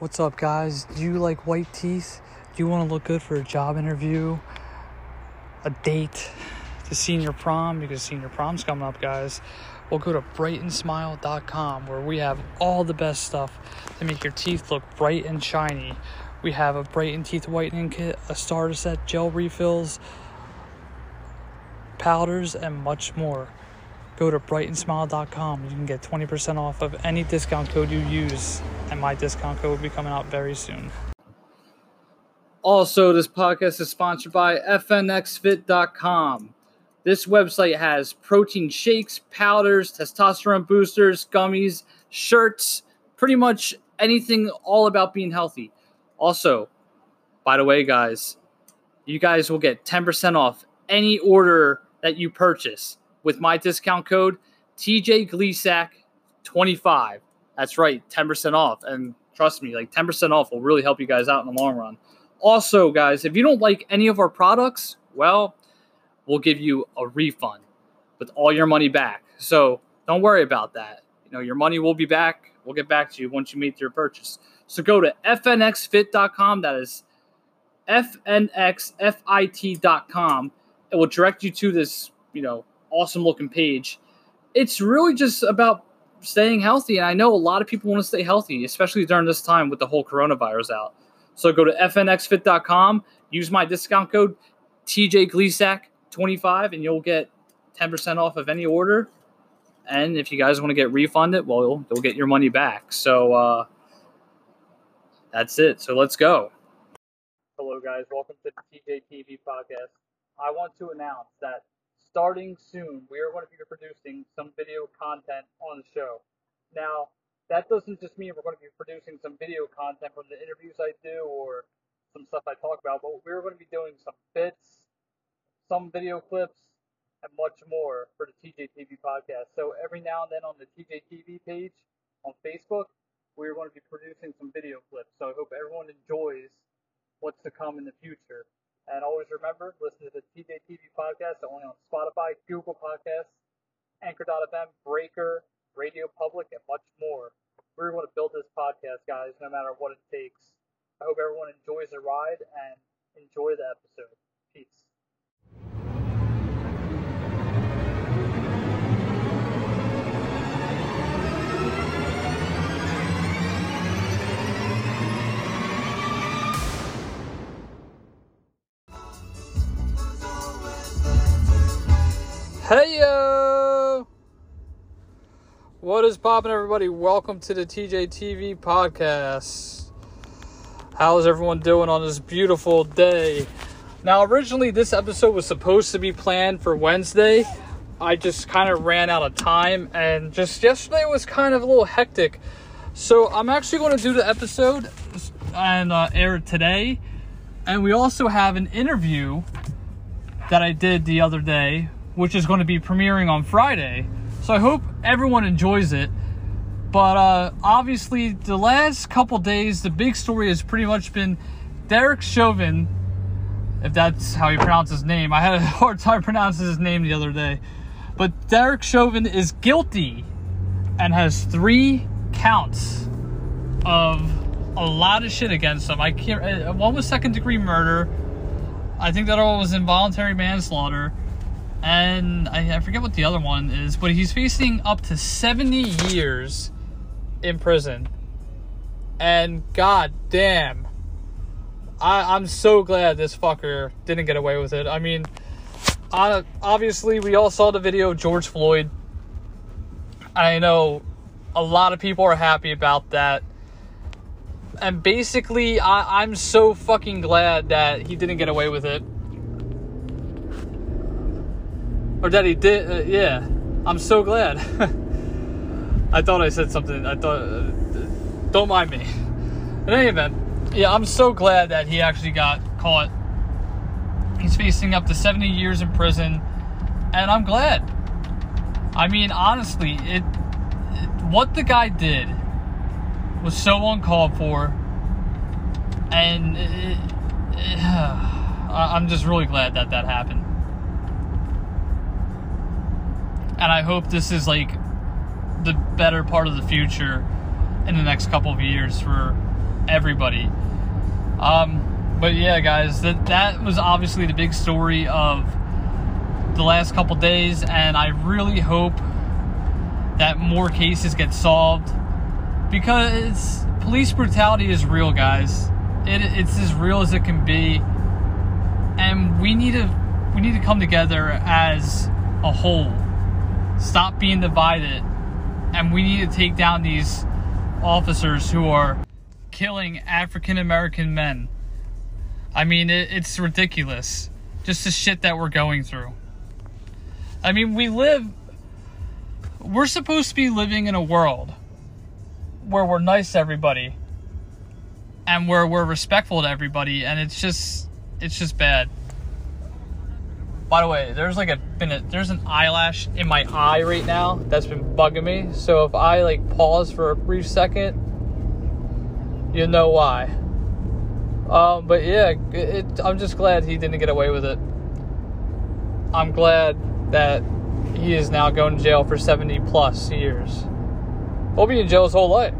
What's up, guys? Do you like white teeth? Do you want to look good for a job interview, a date, to senior prom? Because senior prom's coming up, guys. Well, go to brightensmile.com, where we have all the best stuff to make your teeth look bright and shiny. We have a Brighten teeth whitening kit, a starter set, gel refills, powders, and much more. Go to brightensmile.com. You can get 20% off of any discount code you use, and my discount code will be coming out very soon. Also, this podcast is sponsored by fnxfit.com. This website has protein shakes, powders, testosterone boosters, gummies, shirts, pretty much anything all about being healthy. Also, by the way, guys, you guys will get 10% off any order that you purchase with my discount code, TJGleesack25. That's right, 10% off. And trust me, like 10% off will really help you guys out in the long run. Also, guys, if you don't like any of our products, well, we'll give you a refund with all your money back. So don't worry about that. You know, your money will be back. We'll get back to you once you make your purchase. So go to fnxfit.com. That is fnxfit.com. It will direct you to this, you know, awesome looking page. It's really just about staying healthy, and I know a lot of people want to stay healthy, especially during this time with the whole coronavirus out. So go to fnxfit.com, use my discount code TJGleesack25, and you'll get 10% off of any order. And if you guys want to get refunded, well, you'll get your money back. So that's it. So let's go. Hello, guys. Welcome to the TJTV podcast. I want to announce that starting soon, we are going to be producing some video content on the show. Now, that doesn't just mean we're going to be producing some video content from the interviews I do or some stuff I talk about, but we're going to be doing some bits, some video clips, and much more for the TJTV podcast. So every now and then on the TJTV page on Facebook, we're going to be producing some video clips. So I hope everyone enjoys what's to come in the future. And always remember, listen to the TJTV podcast only on Spotify, Google Podcasts, Anchor.fm, Breaker, Radio Public, and much more. We're going to build this podcast, guys, no matter what it takes. I hope everyone enjoys the ride and enjoy the episode. Peace. Hey yo! What is poppin', everybody? Welcome to the TJTV podcast. How is everyone doing on this beautiful day? Now, originally this episode was supposed to be planned for Wednesday. I just kind of ran out of time, and just yesterday was kind of a little hectic. So I'm actually going to do the episode and air it today. And we also have an interview that I did the other day, which is going to be premiering on Friday. So I hope everyone enjoys it. But obviously, the last couple days, the big story has pretty much been Derek Chauvin, if that's how you pronounce his name. I had a hard time pronouncing his name the other day. But Derek Chauvin is guilty and has 3 counts of a lot of shit against him. I can't. One was second-degree murder. I think that one was involuntary manslaughter. And I forget what the other one is, but he's facing up to 70 years in prison. And god damn, I'm so glad this fucker didn't get away with it. I mean, obviously we all saw the video of George Floyd. I know a lot of people are happy about that. And basically, I'm so fucking glad that he didn't get away with it. Or that he did, yeah. I'm so glad. I thought I said something. I thought, don't mind me. In any event, yeah, I'm so glad that he actually got caught. He's facing up to 70 years in prison, and I'm glad. I mean, honestly, what the guy did was so uncalled for, and I'm just really glad that that happened. And I hope this is, like, the better part of the future in the next couple of years for everybody. But yeah, guys, that was obviously the big story of the last couple days, and I really hope that more cases get solved, because police brutality is real, guys. It's as real as it can be, and we need to come together as a whole. Stop being divided, and we need to take down these officers who are killing African American men. I mean, it's ridiculous. Just the shit that we're going through. I mean, we're supposed to be living in a world where we're nice to everybody and where we're respectful to everybody, and it's just bad. By the way, there's there's an eyelash in my eye right now that's been bugging me. So if I pause for a brief second, you'll know why. But yeah, I'm just glad he didn't get away with it. I'm glad that he is now going to jail for 70 plus years. He'll be in jail his whole life.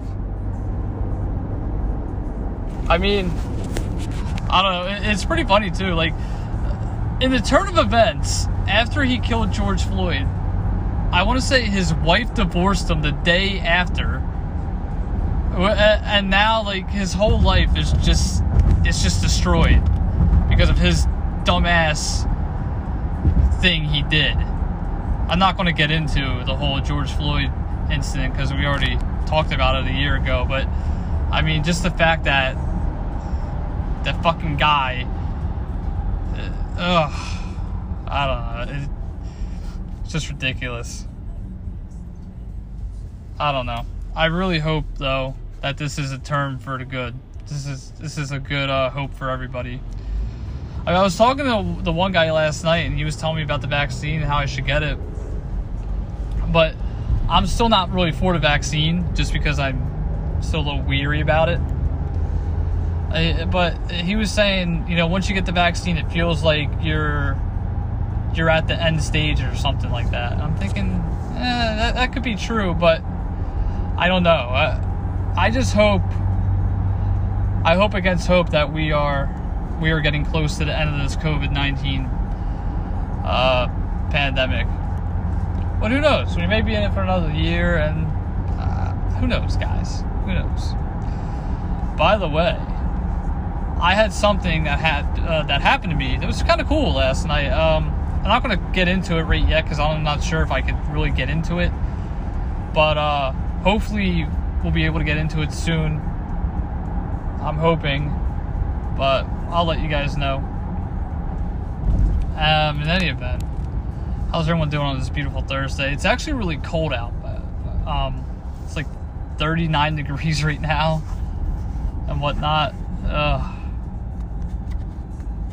I mean, I don't know. It's pretty funny too. In the turn of events, after he killed George Floyd, I want to say his wife divorced him the day after. And now, his whole life is just... it's just destroyed because of his dumbass thing he did. I'm not going to get into the whole George Floyd incident because we already talked about it a year ago, but I mean, just the fact that that fucking guy, I don't know, it's just ridiculous. I don't know. I really hope, though, that this is a term for the good. This is a good hope for everybody. I was talking to the one guy last night, and he was telling me about the vaccine and how I should get it. But I'm still not really for the vaccine, just because I'm still a little weary about it. But he was saying, once you get the vaccine, it feels like you're at the end stage or something like that. And I'm thinking, that could be true, but I don't know. I just hope. I hope against hope that we are getting close to the end of this COVID-19 pandemic. But who knows? We may be in it for another year, and who knows, guys? Who knows? By the way, I had something that happened to me that was kind of cool last night. I'm not going to get into it right yet because I'm not sure if I could really get into it. But hopefully we'll be able to get into it soon. I'm hoping, but I'll let you guys know. In any event, how's everyone doing on this beautiful Thursday? It's actually really cold out. But, it's 39 degrees right now and whatnot.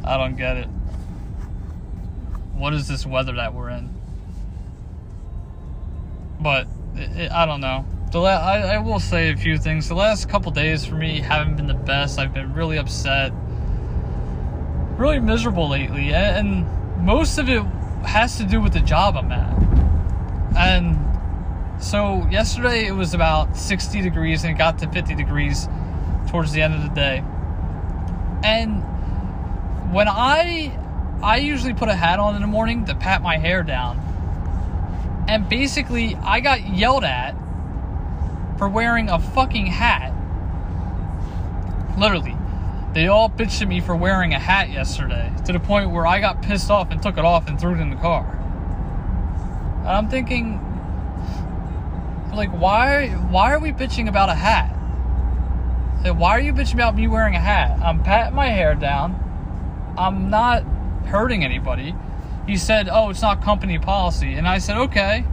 I don't get it. What is this weather that we're in? But I don't know. I will say a few things. The last couple days for me haven't been the best. I've been really upset, really miserable lately, and most of it has to do with the job I'm at. And so yesterday it was about 60 degrees, and it got to 50 degrees towards the end of the day. And when I usually put a hat on in the morning to pat my hair down, and basically I got yelled at for wearing a fucking hat. Literally. They all bitched at me for wearing a hat yesterday, to the point where I got pissed off and took it off and threw it in the car. And I'm thinking, why are we bitching about a hat? Why are you bitching about me wearing a hat? I'm patting my hair down. I'm not hurting anybody. He said, oh, it's not company policy. And I said, okay.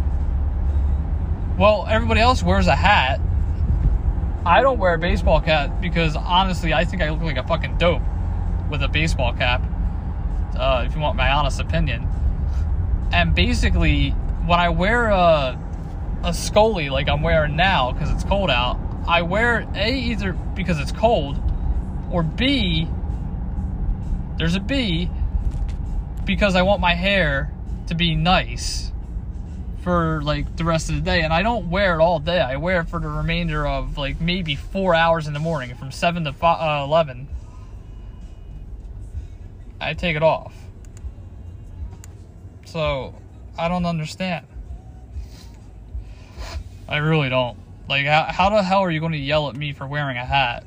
Well, everybody else wears a hat. I don't wear a baseball cap because, honestly, I think I look like a fucking dope with a baseball cap, if you want my honest opinion. And basically, when I wear a Scully like I'm wearing now because it's cold out, I wear it, A, either because it's cold, or B, there's a B, because I want my hair to be nice for like the rest of the day, and I don't wear it all day. I wear it for the remainder of like maybe 4 hours in the morning, from 7 to 11. I take it off. So I don't understand. I really don't. Like, how the hell are you going to yell at me for wearing a hat?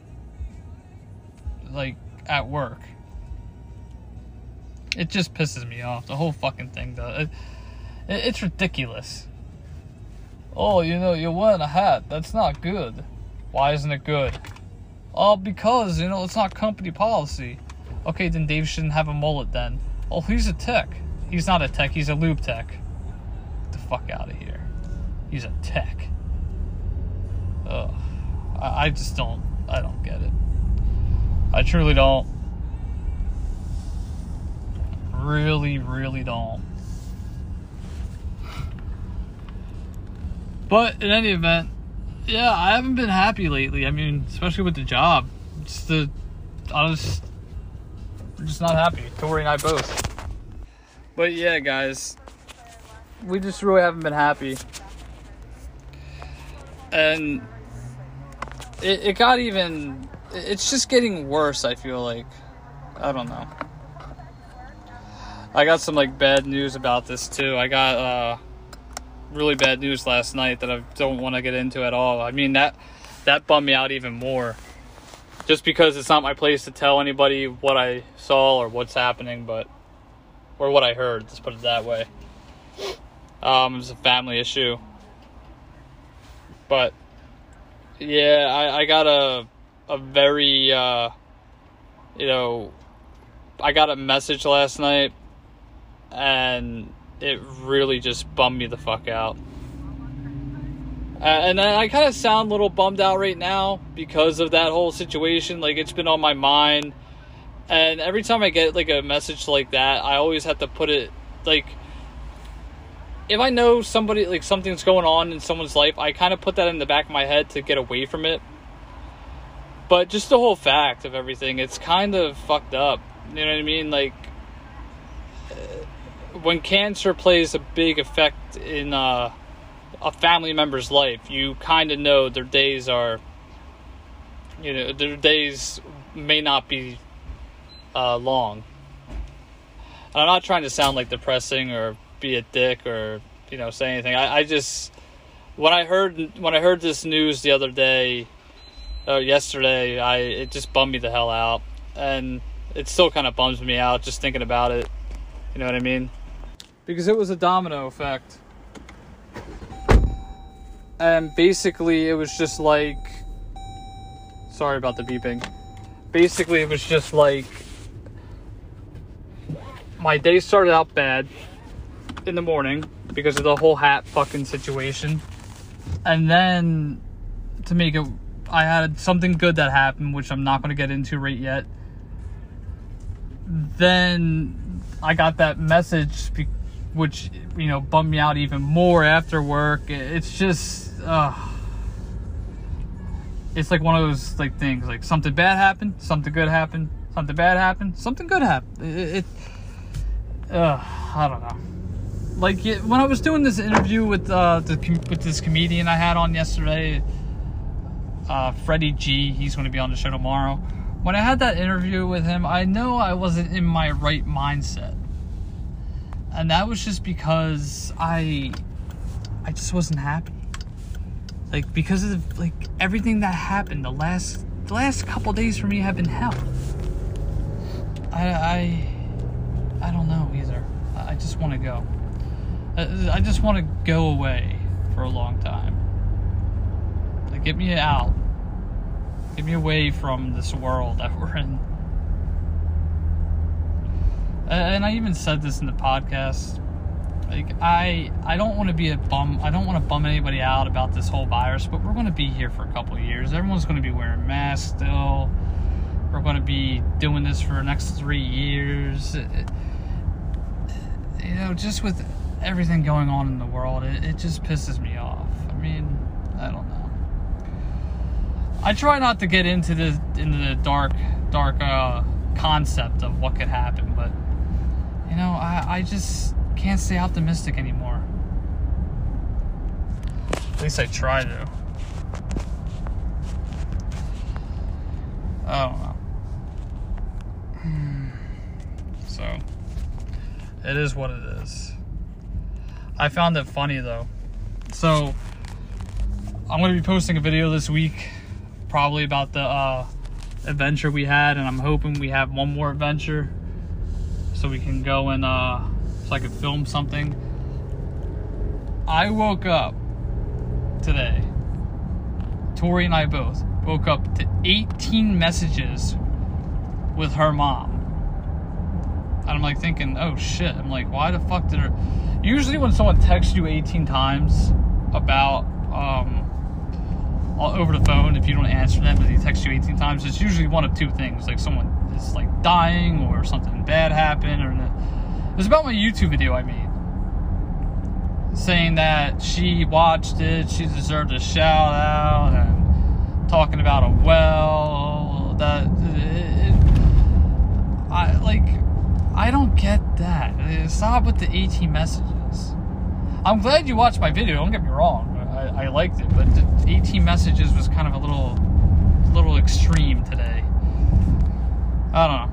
Like, at work. It just pisses me off. The whole fucking thing does. It's ridiculous. Oh, you know, you're wearing a hat. That's not good. Why isn't it good? Oh, because, you know, it's not company policy. Okay, then Dave shouldn't have a mullet then. Oh, he's a tech. He's not a tech. He's a lube tech. Get the fuck out of here. He's a tech. Ugh. I just don't. I don't get it. I truly don't. Really, really don't. But in any event, yeah, I haven't been happy lately. I mean, especially with the job. I'm just not happy. Tori and I both. But yeah, guys, we just really haven't been happy. And it got even... It's just getting worse, I feel like. I don't know. I got some, like, bad news about this, too. I got really bad news last night that I don't want to get into at all. I mean, that bummed me out even more. Just because it's not my place to tell anybody what I saw or what's happening, but... Or what I heard, let's put it that way. It was a family issue. But, yeah, I got a very, you know, I got a message last night, and it really just bummed me the fuck out. And I kind of sound a little bummed out right now because of that whole situation. Like, it's been on my mind. And every time I get, like, a message like that, I always have to put it, like... If I know somebody, like, something's going on in someone's life, I kind of put that in the back of my head to get away from it. But just the whole fact of everything, it's kind of fucked up. You know what I mean? Like, when cancer plays a big effect in a family member's life, you kind of know their days are, you know, their days may not be long. And I'm not trying to sound, like, depressing or be a dick or, you know, say anything. I just, when I heard this news the other day, or yesterday, it just bummed me the hell out, and it still kind of bums me out just thinking about it, you know what I mean? Because it was a domino effect, and basically it was just like, sorry about the beeping, basically it was just like, my day started out bad, in the morning because of the whole hat fucking situation, and then to make it, I had something good that happened, which I'm not going to get into right yet. Then I got that message, which, you know, bummed me out even more after work. It's just it's like one of those, like, things, like, something bad happened, something good happened, something bad happened, something good happened. I don't know. Like, when I was doing this interview with this comedian I had on yesterday, Freddie G, he's going to be on the show tomorrow. When I had that interview with him, I know I wasn't in my right mindset. And that was just because I just wasn't happy. Like, because of, like, everything that happened, the last couple days for me have been hell. I don't know either. I just want to go. I just want to go away for a long time. Like, get me out. Get me away from this world that we're in. And I even said this in the podcast. Like, I don't want to be a bum. I don't want to bum anybody out about this whole virus, but we're going to be here for a couple of years. Everyone's going to be wearing masks still. We're going to be doing this for the next 3 years. You know, just with... everything going on in the world, it just pisses me off. I mean, I don't know. I try not to get into the dark concept of what could happen, but, you know, I just can't stay optimistic anymore. At least I try to. I don't know. So, it is what it is. I found it funny, though. So, I'm going to be posting a video this week, probably about the adventure we had, and I'm hoping we have one more adventure so we can go and so I can film something. I woke up today, Tori and I both woke up to 18 messages with her mom. And I'm like thinking, oh shit, I'm like, why the fuck did her... Usually when someone texts you 18 times about, over the phone, if you don't answer them, but they text you 18 times, it's usually one of two things. Like someone is like dying or something bad happened. It was about my YouTube video I made. Saying that she watched it, she deserved a shout out, and talking about a well that I don't get that. Stop with the 18 messages. I'm glad you watched my video. Don't get me wrong, I liked it, but the 18 messages was kind of a little extreme today. I don't know.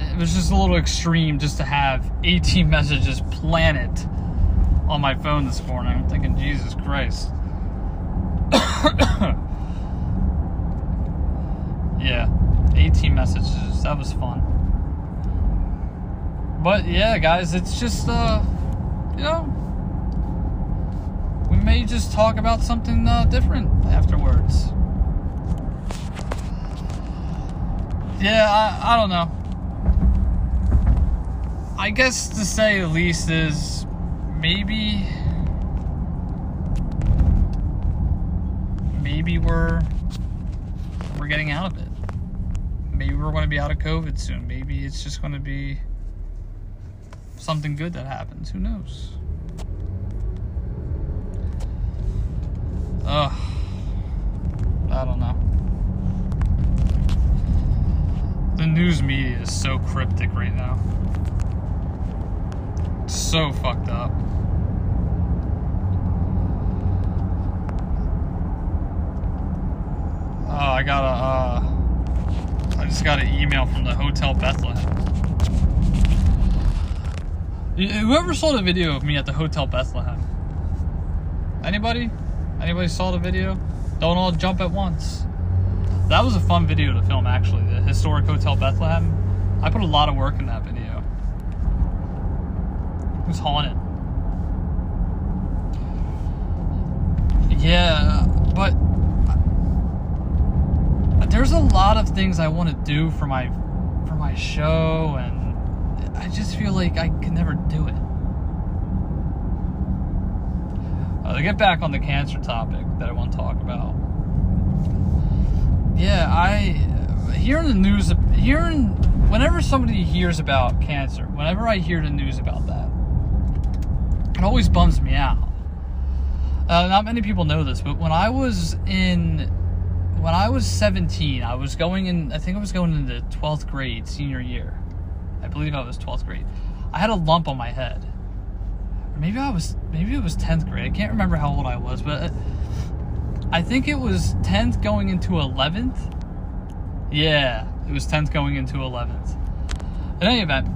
It was just a little extreme just to have 18 messages planted on my phone this morning. I'm thinking, Jesus Christ. Yeah, 18 messages. That was fun. But yeah, guys, it's just, you know, we may just talk about something different afterwards. Yeah, I don't know. I guess to say the least is maybe we're getting out of it. Maybe we're going to be out of COVID soon. Maybe it's just going to be something good that happens. Who knows? I don't know. The news media is so cryptic right now. So fucked up. I just got an email from the Hotel Bethlehem. Whoever saw the video of me at the Hotel Bethlehem? Anybody? Anybody saw the video? Don't all jump at once. That was a fun video to film, actually. The historic Hotel Bethlehem. I put a lot of work in that video. It was haunted. Yeah, but there's a lot of things I want to do for my show, and I just feel like I can never do it. To get back on the cancer topic that I want to talk about. Yeah, whenever somebody hears about cancer, whenever I hear the news about that, it always bums me out. Not many people know this, but when I was 17, I think I was going into 12th grade, senior year. I believe I was 12th grade. I had a lump on my head. Or maybe it was 10th grade. I can't remember how old I was, but I think it was 10th going into 11th. Yeah, it was 10th going into 11th. In any event,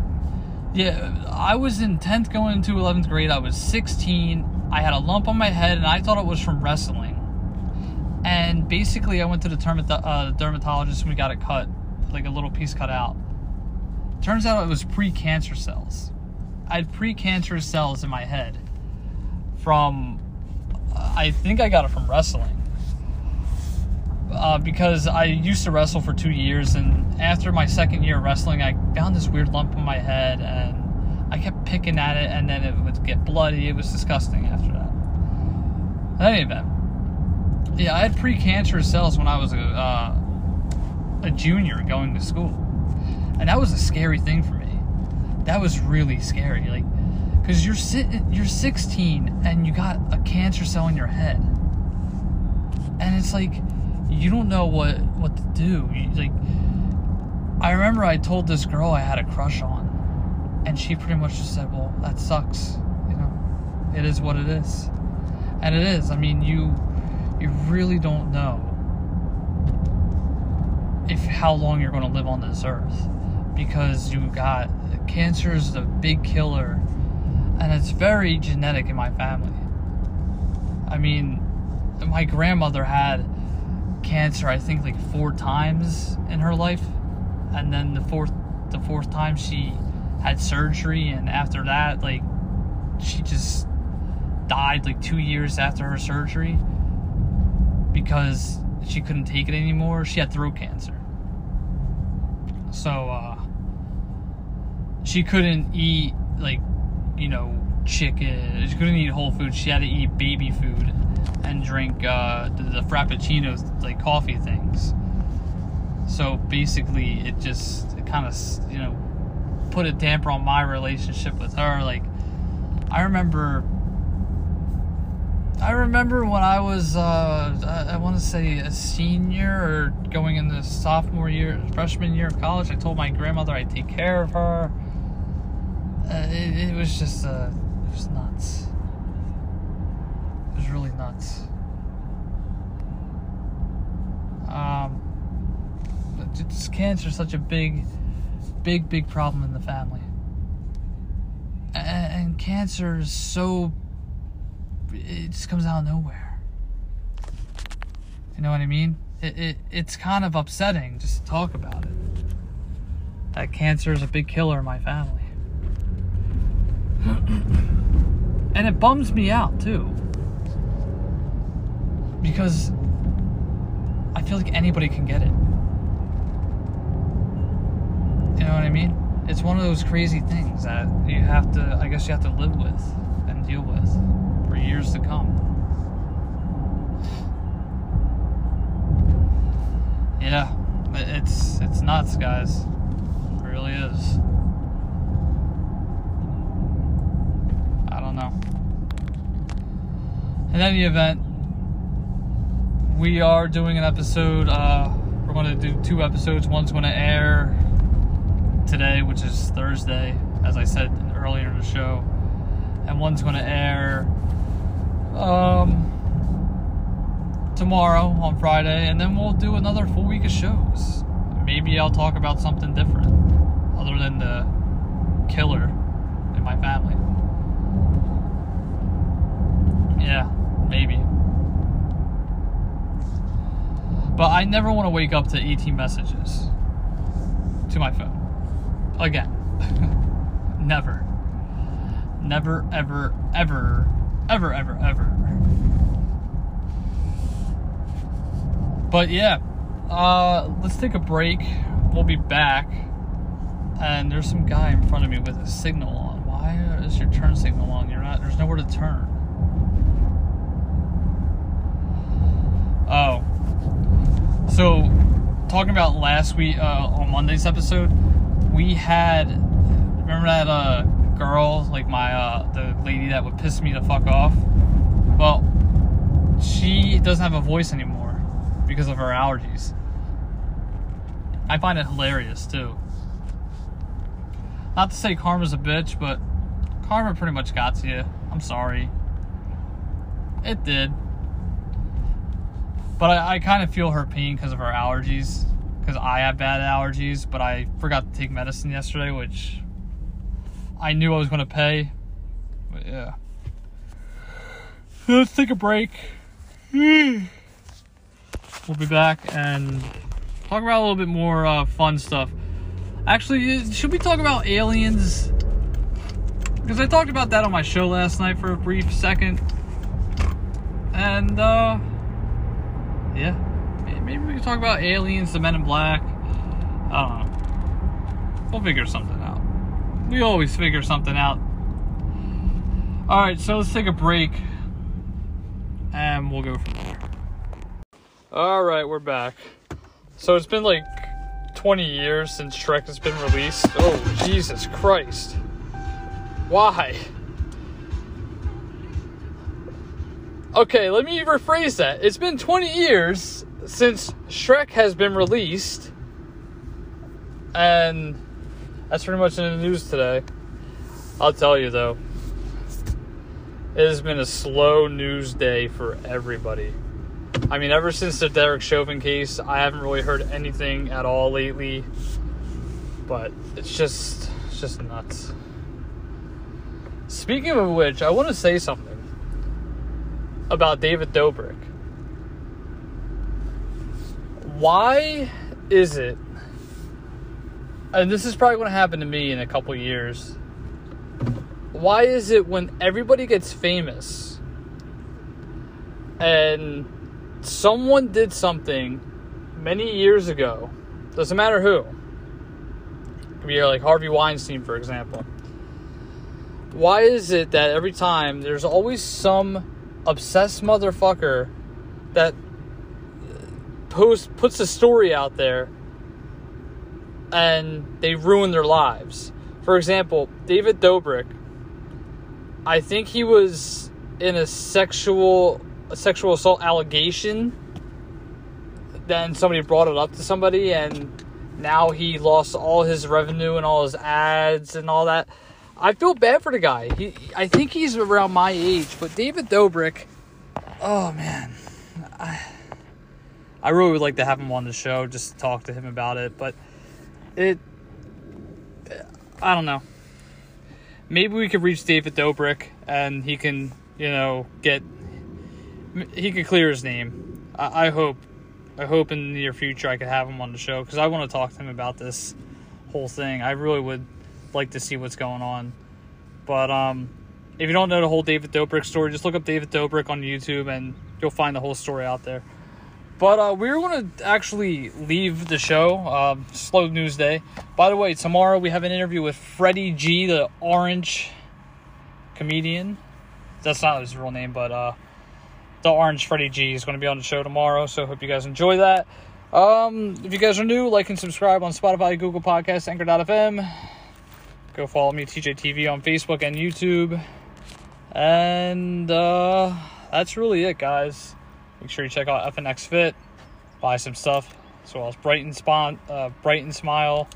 yeah, I was in 10th going into 11th grade. I was 16. I had a lump on my head, and I thought it was from wrestling. And basically, I went to the dermatologist, and we got it cut, like a little piece cut out. Turns out it was pre-cancer cells. I had pre-cancer cells in my head from... I think I got it from wrestling. Because I used to wrestle for 2 years, and after my second year of wrestling, I found this weird lump on my head, and I kept picking at it, and then it would get bloody. It was disgusting after that. In any event, yeah, I had precancerous cells when I was a junior going to school, and that was a scary thing for me. That was really scary, like, because you're 16 and you got a cancer cell in your head, and it's like, you don't know what to do. I remember I told this girl I had a crush on, and she pretty much just said, well, that sucks, you know, it is what it is. And it is. I mean, you really don't know how long you're going to live on this earth, because you got cancer is the big killer, and it's very genetic in my family. I mean, my grandmother had cancer, I think, like 4 times in her life, and then the fourth time she had surgery, and after that, like, she just died like 2 years after her surgery because she couldn't take it anymore. She had throat cancer, so she couldn't eat, like, you know, chicken. She couldn't eat whole food. She had to eat baby food and drink the frappuccinos, like coffee things. So basically, it just kind of, you know, put a damper on my relationship with her. Like, I remember when I was, I want to say a senior or going into sophomore year, freshman year of college, I told my grandmother I'd take care of her. It was just, it was nuts. It was really nuts. Cancer is such a big problem in the family. And cancer is so... it just comes out of nowhere. You know what I mean? It's kind of upsetting just to talk about it. That cancer is a big killer in my family. And it bums me out too, because I feel like anybody can get it. You know what I mean? It's one of those crazy things that you have to, I guess you have to live with and deal with for years to come. Yeah, it's nuts, guys. It really is. I don't know. In any event, we are doing an episode. We're going to do 2 episodes. One's going to air today, which is Thursday, as I said earlier in the show, and one's going to air tomorrow on Friday, and then we'll do another full week of shows. Maybe I'll talk about something different other than the killer in my family. Yeah, maybe. But I never want to wake up to 18 messages to my phone. Again. Never. Never, ever, ever, ever, ever, ever. But yeah, let's take a break. We'll be back. And there's some guy in front of me with a signal on. Why is your turn signal on? There's nowhere to turn. Oh. So, talking about last week, on Monday's episode, we had, remember that girl, like my the lady that would piss me the fuck off? Well, she doesn't have a voice anymore because of her allergies. I find it hilarious too. Not to say karma's a bitch, but karma pretty much got to you. I'm sorry. It did. But I kind of feel her pain because of her allergies. Because I have bad allergies, but I forgot to take medicine yesterday, which I knew I was going to pay. But yeah. Let's take a break. We'll be back and talk about a little bit more fun stuff. Actually, should we talk about aliens? Because I talked about that on my show last night for a brief second. And, yeah. Maybe we can talk about aliens, the Men in Black. I don't know. We'll figure something out. We always figure something out. Alright, so let's take a break. And we'll go from there. Alright, we're back. So it's been like 20 years since Shrek has been released. Oh, Jesus Christ. Why? Okay, let me rephrase that. It's been 20 years... since Shrek has been released, and that's pretty much in the news today. I'll tell you though, It has been a slow news day for everybody. I mean, ever since the Derek Chauvin case, I haven't really heard anything at all lately. But it's just nuts. Speaking of which, I want to say something about David Dobrik. Why is it, and this is probably going to happen to me in a couple years, why is it when everybody gets famous and someone did something many years ago, doesn't matter who, it could be like Harvey Weinstein, for example, why is it that every time there's always some obsessed motherfucker that puts a story out there and they ruin their lives? For example, David Dobrik, I think he was in a sexual assault allegation. Then somebody brought it up to somebody, and now he lost all his revenue and all his ads and all that. I feel bad for the guy. I think he's around my age, but David Dobrik, oh man, I really would like to have him on the show just to talk to him about it, but I don't know. Maybe we could reach David Dobrik and he can, he could clear his name. I hope in the near future I could have him on the show, because I want to talk to him about this whole thing. I really would like to see what's going on. But if you don't know the whole David Dobrik story, just look up David Dobrik on YouTube and you'll find the whole story out there. But we're going to actually leave the show. Slow news day. By the way, tomorrow we have an interview with Freddie G, the orange comedian. That's not his real name, but the orange Freddie G is going to be on the show tomorrow. So hope you guys enjoy that. If you guys are new, like and subscribe on Spotify, Google Podcasts, Anchor.fm. Go follow me, TJTV, on Facebook and YouTube. And that's really it, guys. Make sure you check out FNX Fit, buy some stuff, as well as Brighten Smile.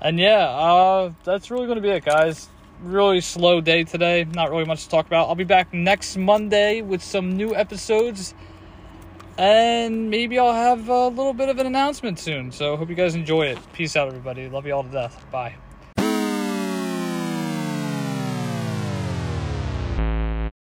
And yeah, that's really going to be it, guys. Really slow day today. Not really much to talk about. I'll be back next Monday with some new episodes. And maybe I'll have a little bit of an announcement soon. So hope you guys enjoy it. Peace out, everybody. Love you all to death. Bye.